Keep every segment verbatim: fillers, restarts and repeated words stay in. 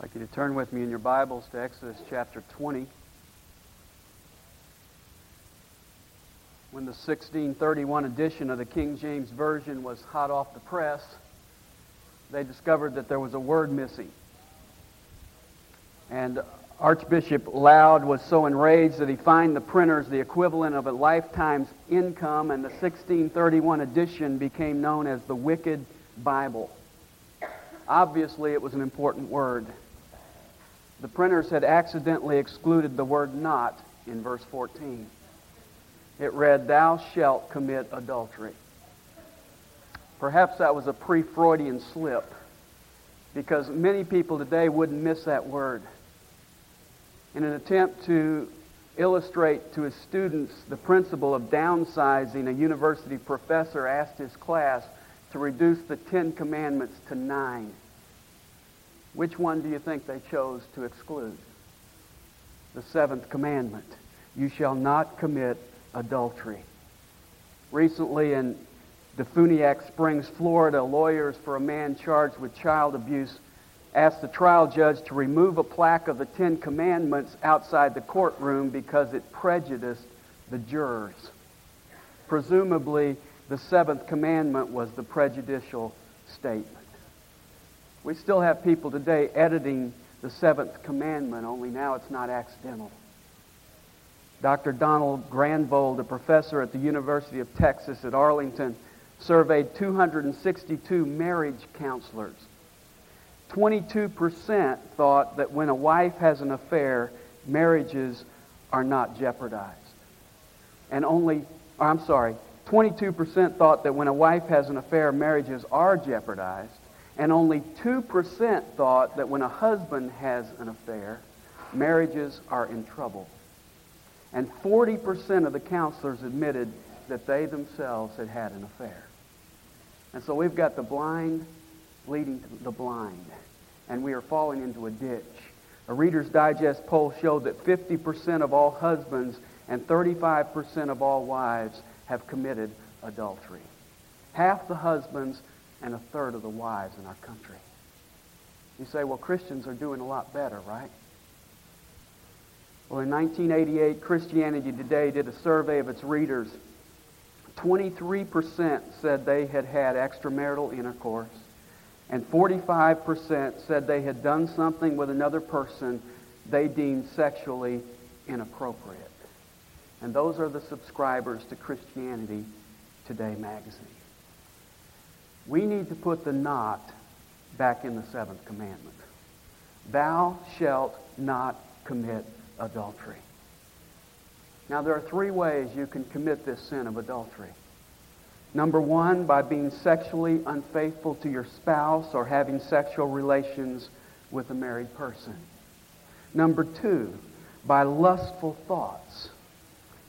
I'd like you to turn with me in your Bibles to Exodus chapter twenty. When the sixteen thirty-one edition of the King James Version was hot off the press, they discovered that there was a word missing. And Archbishop Laud was so enraged that he fined the printers the equivalent of a lifetime's income, and the sixteen thirty-one edition became known as the Wicked Bible. Obviously, it was an important word. The printers had accidentally excluded the word "not" in verse fourteen. It read, "Thou shalt commit adultery." Perhaps that was a pre-Freudian slip, because many people today wouldn't miss that word. In an attempt to illustrate to his students the principle of downsizing, a university professor asked his class to reduce the Ten Commandments to nine. Which one do you think they chose to exclude? The seventh commandment. You shall not commit adultery. Recently in Defuniac Springs, Florida, lawyers for a man charged with child abuse asked the trial judge to remove a plaque of the Ten Commandments outside the courtroom because it prejudiced the jurors. Presumably, the seventh commandment was the prejudicial statement. We still have people today editing the seventh commandment, only now it's not accidental. Doctor Donald Granvold, a professor at the University of Texas at Arlington, surveyed two hundred sixty-two marriage counselors. twenty-two percent thought that when a wife has an affair, marriages are not jeopardized. And only, or I'm sorry, twenty-two percent thought that when a wife has an affair, marriages are jeopardized, and only two percent thought that when a husband has an affair, marriages are in trouble. And forty percent of the counselors admitted that they themselves had had an affair. And so we've got the blind leading the blind, and we are falling into a ditch. A Reader's Digest poll showed that fifty percent of all husbands and thirty-five percent of all wives have committed adultery. Half the husbands and a third of the wives in our country. You say, well, Christians are doing a lot better, right? Well, in nineteen eighty-eight, Christianity Today did a survey of its readers. twenty-three percent said they had had extramarital intercourse, and forty-five percent said they had done something with another person they deemed sexually inappropriate. And those are the subscribers to Christianity Today magazine. We need to put the "not" back in the seventh commandment. Thou shalt not commit adultery. Now, there are three ways you can commit this sin of adultery. Number one, by being sexually unfaithful to your spouse or having sexual relations with a married person. Number two, by lustful thoughts.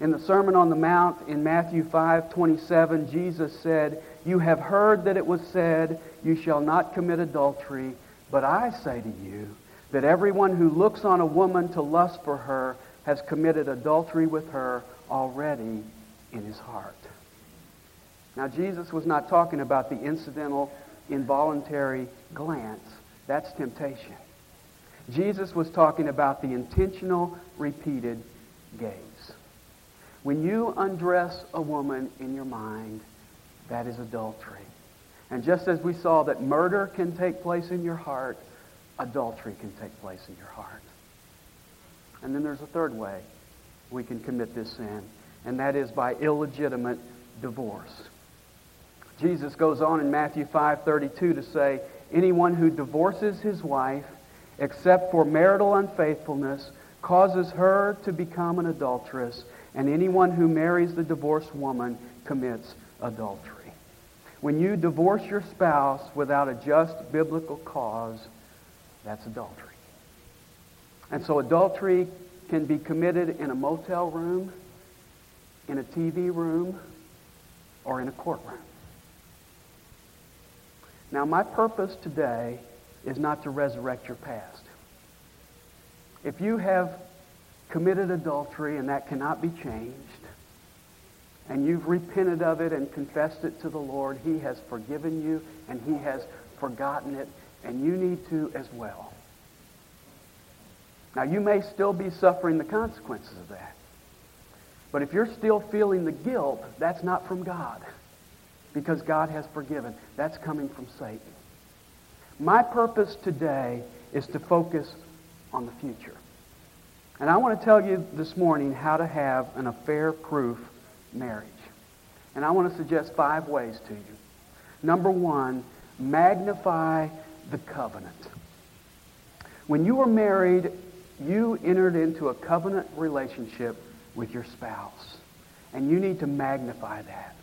In the Sermon on the Mount in Matthew five twenty-seven, Jesus said, "You have heard that it was said, you shall not commit adultery, but I say to you that everyone who looks on a woman to lust for her has committed adultery with her already in his heart." Now, Jesus was not talking about the incidental, involuntary glance. That's temptation. Jesus was talking about the intentional, repeated gaze. When you undress a woman in your mind, that is adultery. And just as we saw that murder can take place in your heart, adultery can take place in your heart. And then there's a third way we can commit this sin, and that is by illegitimate divorce. Jesus goes on in Matthew five thirty-two to say, "Anyone who divorces his wife, except for marital unfaithfulness, causes her to become an adulteress, and anyone who marries the divorced woman commits adultery." When you divorce your spouse without a just biblical cause, that's adultery. And so adultery can be committed in a motel room, in a T V room, or in a courtroom. Now, my purpose today is not to resurrect your past. If you have committed adultery and that cannot be changed, and you've repented of it and confessed it to the Lord, He has forgiven you and He has forgotten it, and you need to as well. Now, you may still be suffering the consequences of that. But if you're still feeling the guilt, that's not from God, because God has forgiven. That's coming from Satan. My purpose today is to focus on the future. And I want to tell you this morning how to have an affair-proof marriage. And I want to suggest five ways to you. Number one, magnify the covenant. When you were married, you entered into a covenant relationship with your spouse. And you need to magnify that.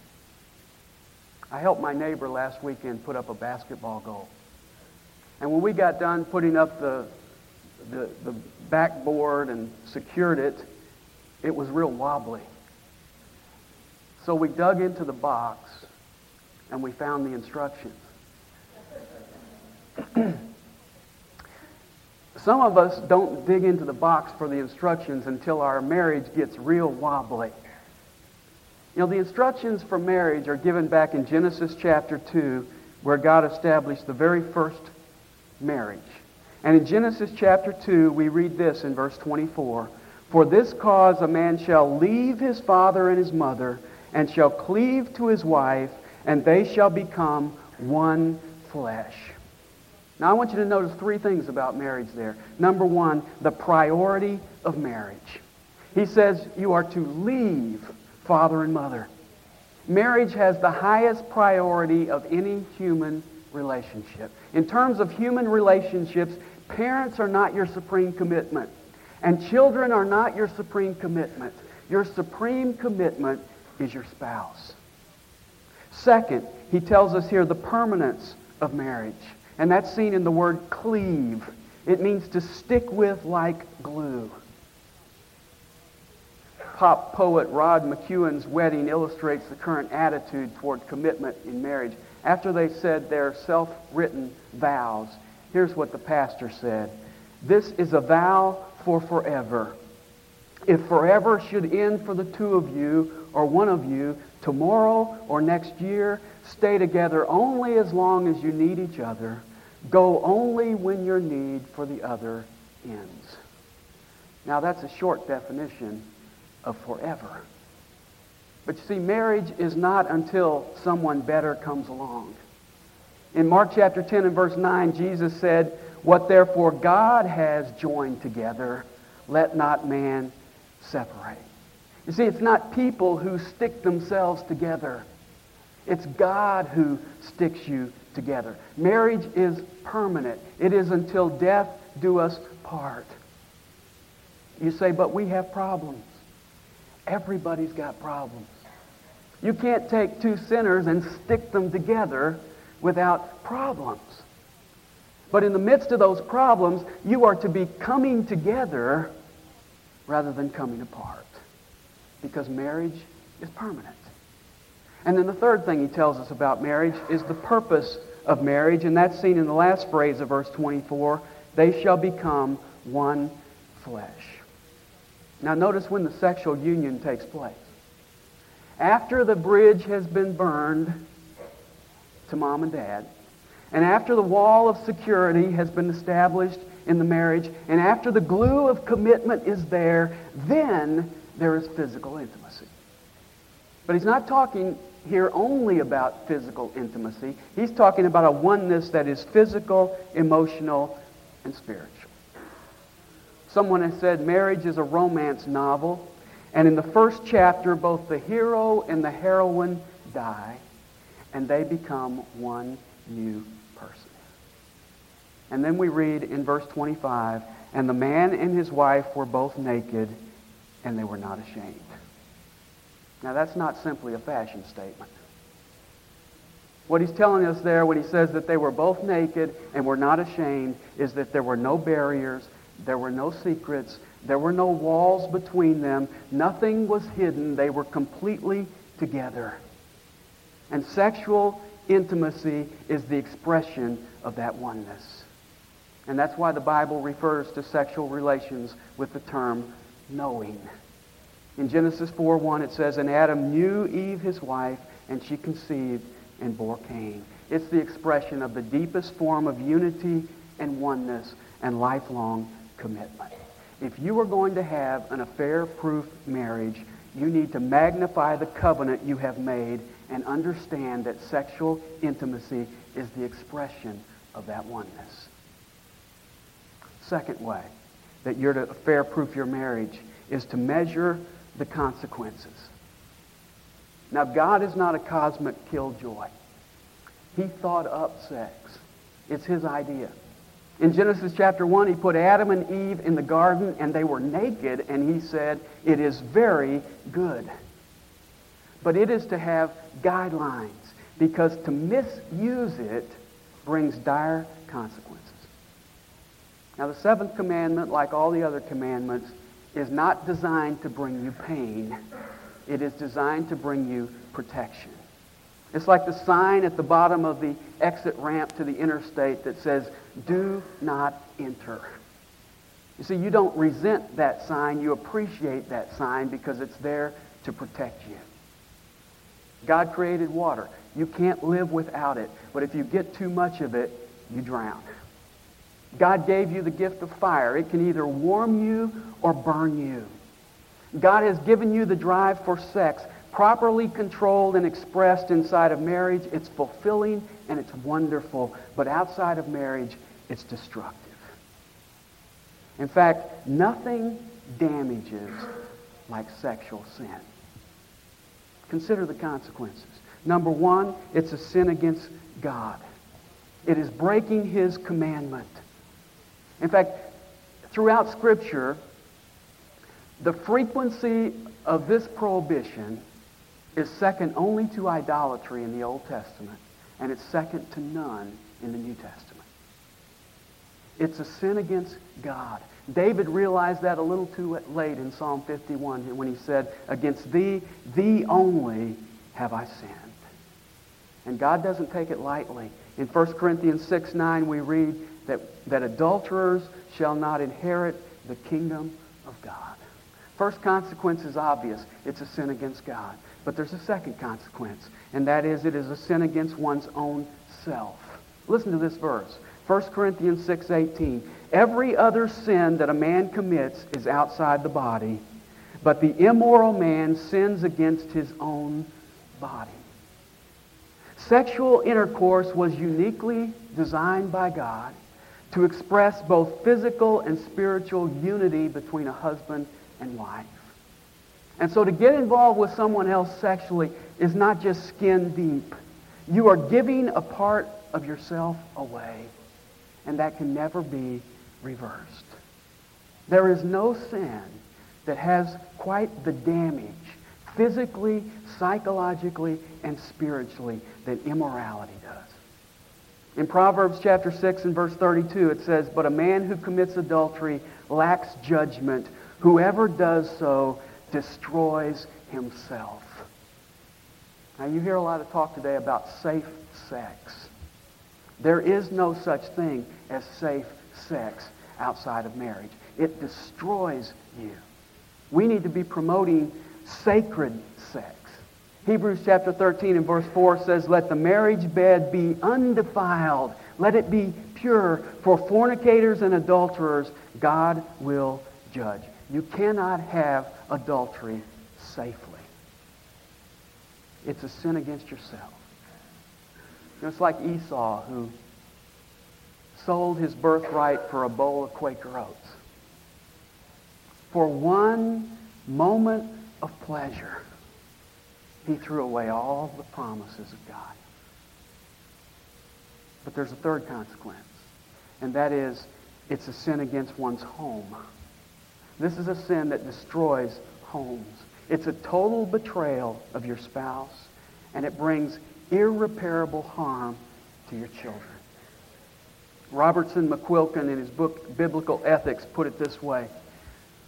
I helped my neighbor last weekend put up a basketball goal. And when we got done putting up the, the, the backboard and secured it, it was real wobbly. So we dug into the box and we found the instructions. Some of us don't dig into the box for the instructions until our marriage gets real wobbly. You know, the instructions for marriage are given back in Genesis chapter two, where God established the very first marriage. And in Genesis chapter two, we read this in verse twenty-four. For this cause a man shall leave his father and his mother, and shall cleave to his wife, and they shall become one flesh. Now I want you to notice three things about marriage there. Number one, the priority of marriage. He says you are to leave father and mother. Marriage has the highest priority of any human relationship. In terms of human relationships, parents are not your supreme commitment, and children are not your supreme commitment. Your supreme commitment is your spouse. Second, he tells us here the permanence of marriage. And that's seen in the word cleave. It means to stick with like glue. Pop poet Rod McEwen's wedding illustrates the current attitude toward commitment in marriage. After they said their self-written vows, here's what the pastor said. This is a vow for forever. If forever should end for the two of you, or one of you, tomorrow or next year, stay together only as long as you need each other. Go only when your need for the other ends. Now that's a short definition of forever. But you see, marriage is not until someone better comes along. In Mark chapter ten and verse nine, Jesus said, what therefore God has joined together, let not man separate. You see, it's not people who stick themselves together. It's God who sticks you together. Marriage is permanent. It is until death do us part. You say, but we have problems. Everybody's got problems. You can't take two sinners and stick them together without problems. But in the midst of those problems, you are to be coming together rather than coming apart, because marriage is permanent. And then the third thing he tells us about marriage is the purpose of marriage, and that's seen in the last phrase of verse twenty-four, they shall become one flesh. Now notice when the sexual union takes place. After the bridge has been burned to mom and dad, and after the wall of security has been established in the marriage, and after the glue of commitment is there, then there is physical intimacy. But he's not talking here only about physical intimacy. He's talking about a oneness that is physical, emotional, and spiritual. Someone has said marriage is a romance novel, and in the first chapter, both the hero and the heroine die, and they become one new person. And then we read in verse twenty-five, and the man and his wife were both naked, and they were not ashamed. Now, that's not simply a fashion statement. What he's telling us there when he says that they were both naked and were not ashamed is that there were no barriers, there were no secrets, there were no walls between them, nothing was hidden, they were completely together. And sexual intimacy is the expression of that oneness. And that's why the Bible refers to sexual relations with the term knowing. In Genesis four one, it says, and Adam knew Eve, his wife, and she conceived and bore Cain. It's the expression of the deepest form of unity and oneness and lifelong commitment. If you are going to have an affair-proof marriage, you need to magnify the covenant you have made and understand that sexual intimacy is the expression of that oneness. Second way that you're to affair-proof your marriage is to measure the consequences. Now, God is not a cosmic killjoy. He thought up sex. It's his idea. In Genesis chapter one, he put Adam and Eve in the garden, and they were naked, and he said, it is very good. But it is to have guidelines, because to misuse it brings dire consequences. Now, the seventh commandment, like all the other commandments, is not designed to bring you pain. It is designed to bring you protection. It's like the sign at the bottom of the exit ramp to the interstate that says, do not enter. You see, you don't resent that sign. You appreciate that sign because it's there to protect you. God created water. You can't live without it. But if you get too much of it, you drown. God gave you the gift of fire. It can either warm you or burn you. God has given you the drive for sex. Properly controlled and expressed inside of marriage, it's fulfilling and it's wonderful. But outside of marriage, it's destructive. In fact, nothing damages like sexual sin. Consider the consequences. Number one, it's a sin against God. It is breaking his commandment. In fact, throughout Scripture, the frequency of this prohibition is second only to idolatry in the Old Testament, and it's second to none in the New Testament. It's a sin against God. David realized that a little too late in Psalm fifty-one when he said, against thee, thee only have I sinned. And God doesn't take it lightly. In First Corinthians six nine we read that, that adulterers shall not inherit the kingdom of God. First consequence is obvious. It's a sin against God. But there's a second consequence, and that is it is a sin against one's own self. Listen to this verse, First Corinthians six eighteen Every other sin that a man commits is outside the body, but the immoral man sins against his own body. Sexual intercourse was uniquely designed by God to express both physical and spiritual unity between a husband and wife. And so to get involved with someone else sexually is not just skin deep. You are giving a part of yourself away, and that can never be reversed. There is no sin that has quite the damage physically, psychologically, and spiritually that immorality does. In Proverbs chapter six and verse thirty-two it says, but a man who commits adultery lacks judgment. Whoever does so destroys himself. Now, you hear a lot of talk today about safe sex. There is no such thing as safe sex outside of marriage. It destroys you. We need to be promoting sacred sex. Hebrews chapter thirteen and verse four says, let the marriage bed be undefiled. Let it be pure. For fornicators and adulterers, God will judge. You cannot have adultery safely. It's a sin against yourself. You know, it's like Esau, who sold his birthright for a bowl of Quaker oats. For one moment of pleasure, he threw away all the promises of God. But there's a third consequence, and that is it's a sin against one's home. This is a sin that destroys homes. It's a total betrayal of your spouse, and it brings irreparable harm to your children. Robertson McQuilkin, in his book Biblical Ethics, put it this way.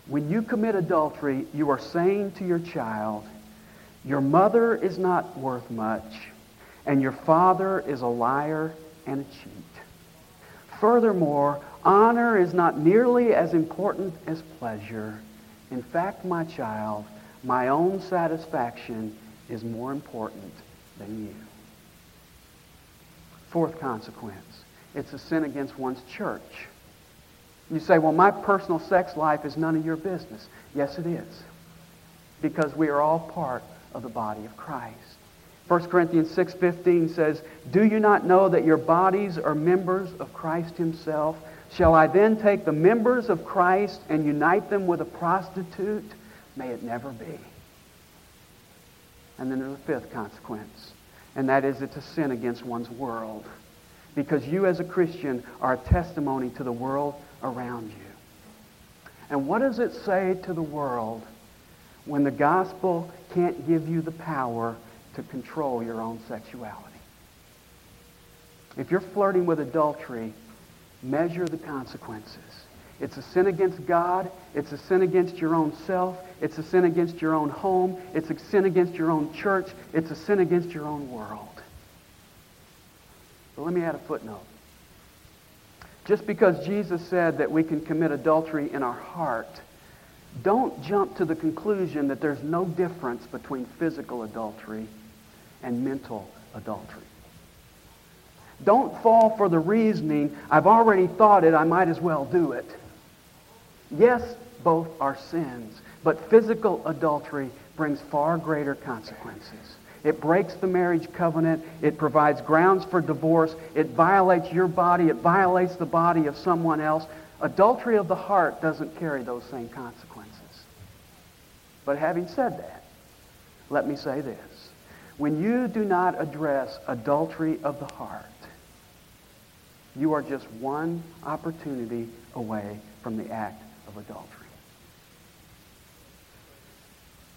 When you commit adultery, you are saying to your child, your mother is not worth much, and your father is a liar and a cheat. Furthermore, honor is not nearly as important as pleasure. In fact, my child, my own satisfaction is more important than you. Fourth consequence, it's a sin against one's church. You say, well, my personal sex life is none of your business. Yes, it is. Because we are all part of the body of Christ. First Corinthians six fifteen says, do you not know that your bodies are members of Christ himself? Shall I then take the members of Christ and unite them with a prostitute? May it never be. And then there's a fifth consequence. And that is, it's a sin against one's world. Because you as a Christian are a testimony to the world around you. And what does it say to the world when the gospel can't give you the power to control your own sexuality? If you're flirting with adultery, measure the consequences. It's a sin against God. It's a sin against your own self. It's a sin against your own home. It's a sin against your own church. It's a sin against your own world. But let me add a footnote. Just because Jesus said that we can commit adultery in our heart, don't jump to the conclusion that there's no difference between physical adultery and mental adultery. Don't fall for the reasoning, I've already thought it, I might as well do it. Yes, both are sins, but physical adultery brings far greater consequences. It breaks the marriage covenant. It provides grounds for divorce. It violates your body. It violates the body of someone else. Adultery of the heart doesn't carry those same consequences. But having said that, let me say this. When you do not address adultery of the heart, you are just one opportunity away from the act of adultery.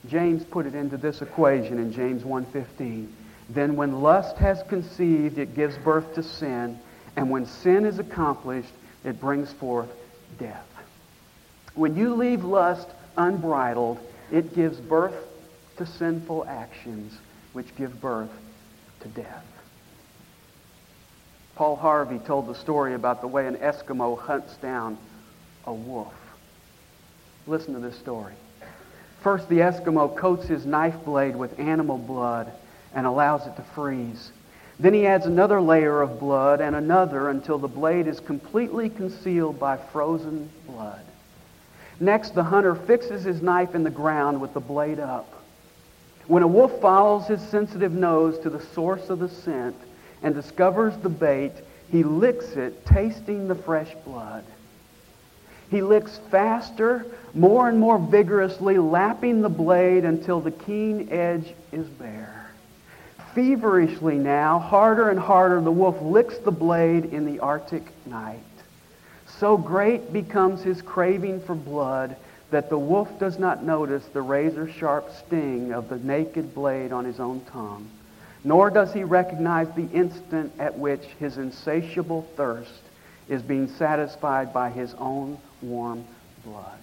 James put it into this equation in James one fifteen. Then when lust has conceived, it gives birth to sin. And when sin is accomplished, it brings forth death. When you leave lust unbridled, it gives birth to sinful actions, which give birth to death. Paul Harvey told the story about the way an Eskimo hunts down a wolf. Listen to this story. First, the Eskimo coats his knife blade with animal blood and allows it to freeze. Then he adds another layer of blood and another until the blade is completely concealed by frozen blood. Next, the hunter fixes his knife in the ground with the blade up. When a wolf follows his sensitive nose to the source of the scent and discovers the bait, he licks it, tasting the fresh blood. He licks faster, more and more vigorously, lapping the blade until the keen edge is bare. Feverishly now, harder and harder, the wolf licks the blade in the Arctic night. So great becomes his craving for blood that the wolf does not notice the razor-sharp sting of the naked blade on his own tongue, nor does he recognize the instant at which his insatiable thirst is being satisfied by his own warm blood.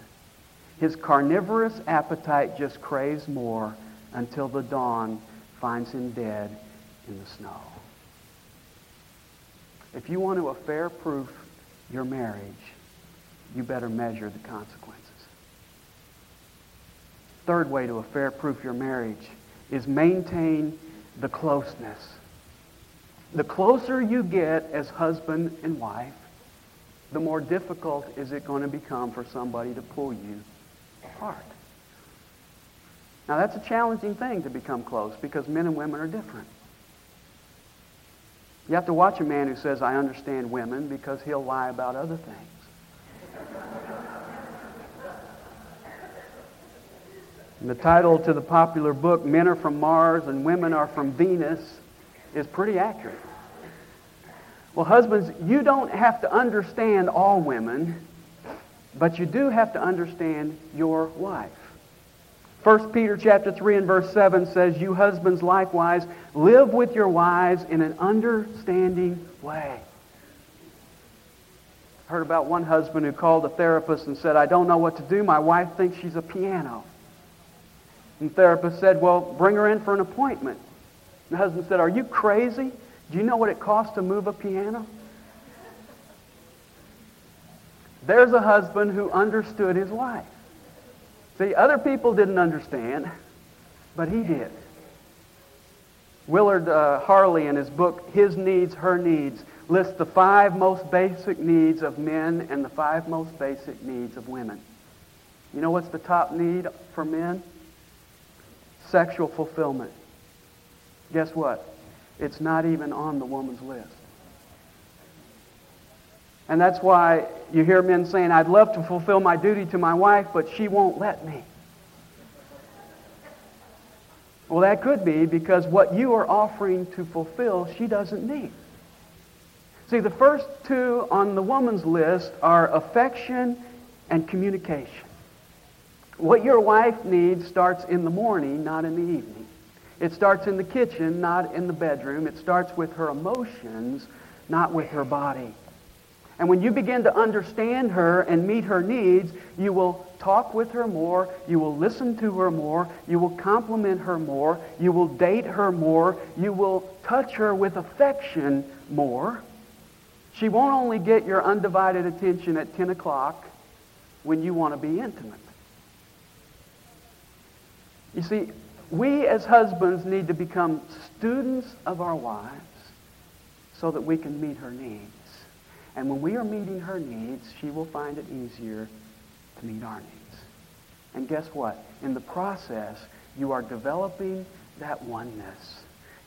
His carnivorous appetite just craves more until the dawn finds him dead in the snow. If you want to affair-proof your marriage, you better measure the consequences. Third way to affair-proof your marriage is maintain the closeness. The closer you get as husband and wife, the more difficult is it going to become for somebody to pull you apart. Now that's a challenging thing, to become close, because men and women are different. You have to watch a man who says, I understand women, because he'll lie about other things. And the title to the popular book, Men Are From Mars and Women Are From Venus, is pretty accurate. Well, husbands, you don't have to understand all women, but you do have to understand your wife. First Peter chapter three and verse seven says, you husbands likewise live with your wives in an understanding way. I heard about one husband who called a therapist and said, I don't know what to do. My wife thinks she's a piano. And the therapist said, well, bring her in for an appointment. And the husband said, are you crazy? Do you know what it costs to move a piano? There's a husband who understood his wife. See, other people didn't understand, but he did. Willard uh, Harley, in his book, His Needs, Her Needs, lists the five most basic needs of men and the five most basic needs of women. You know what's the top need for men? Sexual fulfillment. Guess what? It's not even on the woman's list. And that's why you hear men saying, I'd love to fulfill my duty to my wife, but she won't let me. Well, that could be because what you are offering to fulfill, she doesn't need. See, the first two on the woman's list are affection and communication. What your wife needs starts in the morning, not in the evening. It starts in the kitchen, not in the bedroom. It starts with her emotions, not with her body. And when you begin to understand her and meet her needs, you will talk with her more, you will listen to her more, you will compliment her more, you will date her more, you will touch her with affection more. She won't only get your undivided attention at ten o'clock when you want to be intimate. You see, we as husbands need to become students of our wives so that we can meet her needs. And when we are meeting her needs, she will find it easier to meet our needs. And guess what? In the process, you are developing that oneness.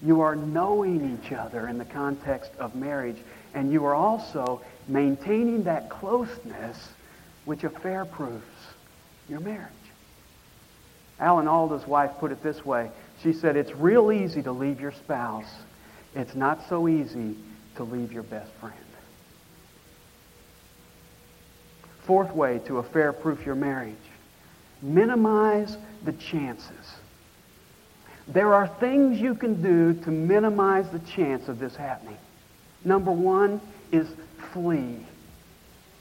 You are knowing each other in the context of marriage, and you are also maintaining that closeness which affair proves your marriage. Alan Alda's wife put it this way. She said, it's real easy to leave your spouse. It's not so easy to leave your best friend. Fourth way to affair-proof your marriage. Minimize the chances. There are things you can do to minimize the chance of this happening. Number one is flee.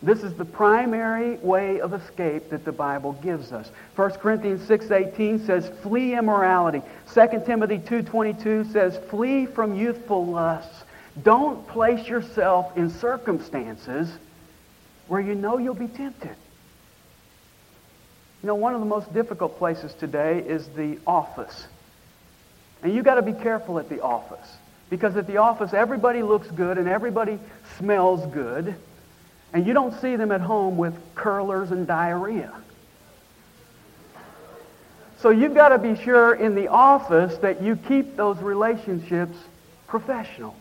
This is the primary way of escape that the Bible gives us. First Corinthians six eighteen says, flee immorality. Second Timothy two twenty-two says, flee from youthful lusts. Don't place yourself in circumstances where you know you'll be tempted. You know, one of the most difficult places today is the office. And you got to be careful at the office. Because at the office, everybody looks good and everybody smells good. And you don't see them at home with curlers and diarrhea. So you've got to be sure in the office that you keep those relationships professional.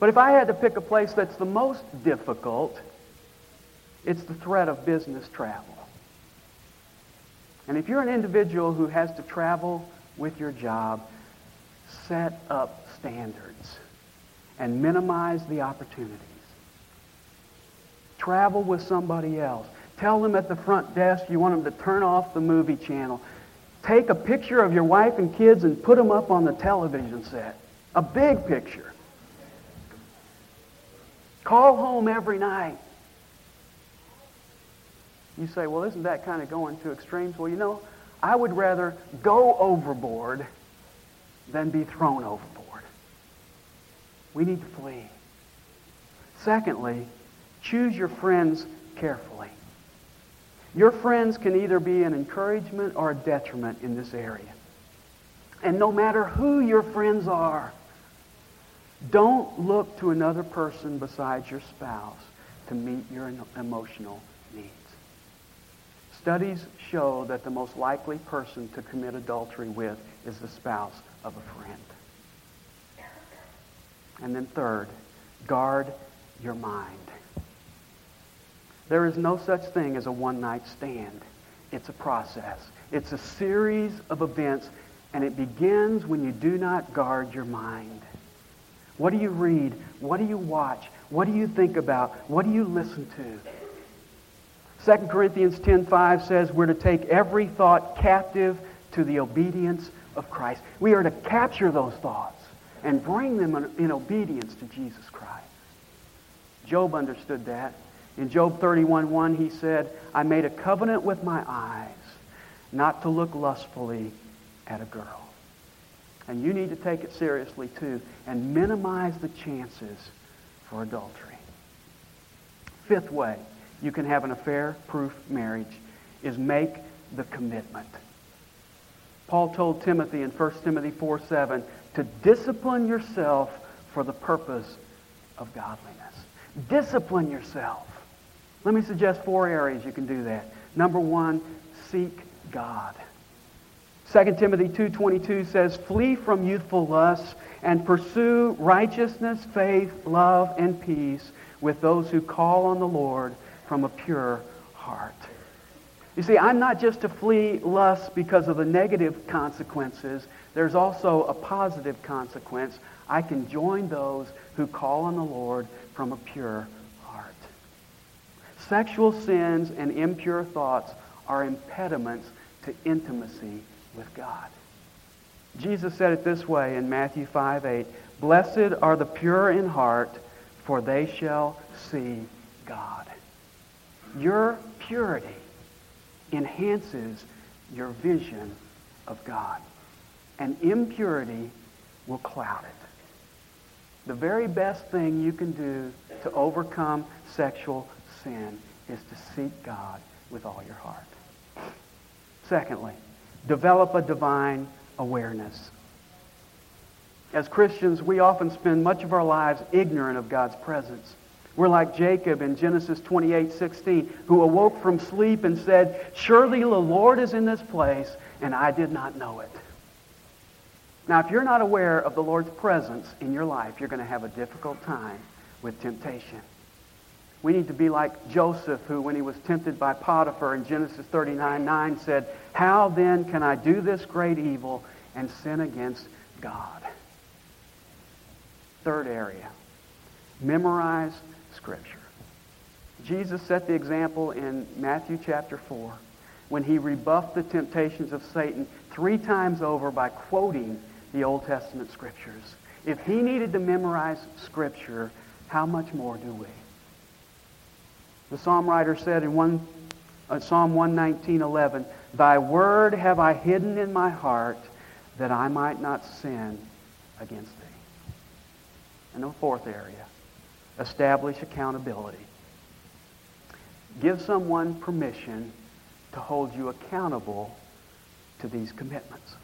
But if I had to pick a place that's the most difficult, it's the threat of business travel. And if you're an individual who has to travel with your job, set up standards and minimize the opportunities. Travel with somebody else. Tell them at the front desk you want them to turn off the movie channel. Take a picture of your wife and kids and put them up on the television set. A big picture. Call home every night. You say, well, isn't that kind of going to extremes? Well, you know, I would rather go overboard than be thrown overboard. We need to flee. Secondly, choose your friends carefully. Your friends can either be an encouragement or a detriment in this area. And no matter who your friends are, don't look to another person besides your spouse to meet your emotional needs. Studies show that the most likely person to commit adultery with is the spouse of a friend. And then third, guard your mind. There is no such thing as a one-night stand. It's a process. It's a series of events, and it begins when you do not guard your mind. What do you read? What do you watch? What do you think about? What do you listen to? Second Corinthians ten five says we're to take every thought captive to the obedience of Christ. We are to capture those thoughts and bring them in obedience to Jesus Christ. Job understood that. In Job thirty-one one, he said, I made a covenant with my eyes not to look lustfully at a girl. And you need to take it seriously, too, and minimize the chances for adultery. Fifth way you can have an affair-proof marriage is make the commitment. Paul told Timothy in First Timothy four seven to discipline yourself for the purpose of godliness. Discipline yourself. Let me suggest four areas you can do that. Number one, seek God. Second Timothy two twenty-two says, "Flee from youthful lusts and pursue righteousness, faith, love, and peace with those who call on the Lord from a pure heart." You see, I'm not just to flee lusts because of the negative consequences. There's also a positive consequence. I can join those who call on the Lord from a pure heart. Sexual sins and impure thoughts are impediments to intimacy with God. Jesus said it this way in Matthew five eight, "Blessed are the pure in heart, for they shall see God." Your purity enhances your vision of God. And impurity will cloud it. The very best thing you can do to overcome sexual sin is to seek God with all your heart. Secondly, develop a divine awareness. As Christians, we often spend much of our lives ignorant of God's presence. We're like Jacob in Genesis twenty-eight sixteen, who awoke from sleep and said, "Surely the Lord is in this place, and I did not know it." Now, if you're not aware of the Lord's presence in your life, you're going to have a difficult time with temptation. We need to be like Joseph, who, when he was tempted by Potiphar in Genesis thirty-nine nine, said, "How then can I do this great evil and sin against God?" Third area, memorize Scripture. Jesus set the example in Matthew chapter four when he rebuffed the temptations of Satan three times over by quoting the Old Testament Scriptures. If he needed to memorize Scripture, how much more do we? The psalm writer said in one, uh, Psalm one nineteen eleven, "Thy word have I hidden in my heart, that I might not sin against thee." And the fourth area, establish accountability. Give someone permission to hold you accountable to these commitments.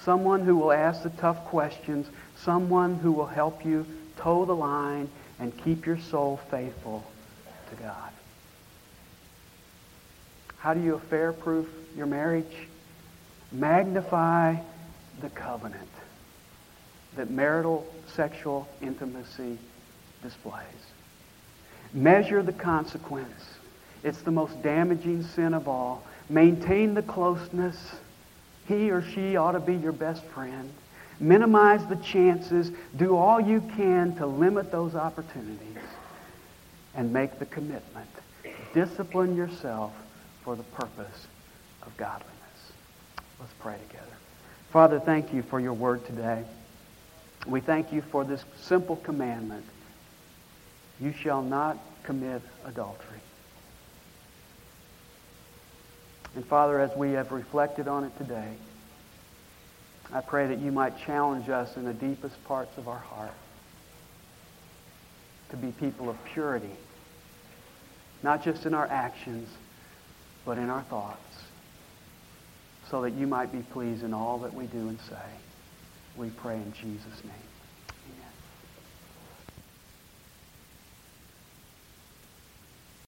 Someone who will ask the tough questions, someone who will help you toe the line and keep your soul faithful to God. How do you affair-proof your marriage? Magnify the covenant that marital sexual intimacy displays. Measure the consequence. It's the most damaging sin of all. Maintain the closeness. He or she ought to be your best friend. Minimize the chances. Do all you can to limit those opportunities. And make the commitment. Discipline yourself for the purpose of godliness. Let's pray together. Father, thank you for your word today. We thank you for this simple commandment. You shall not commit adultery. And Father, as we have reflected on it today, I pray that you might challenge us in the deepest parts of our heart to be people of purity, not just in our actions, but in our thoughts, so that you might be pleased in all that we do and say. We pray in Jesus' name.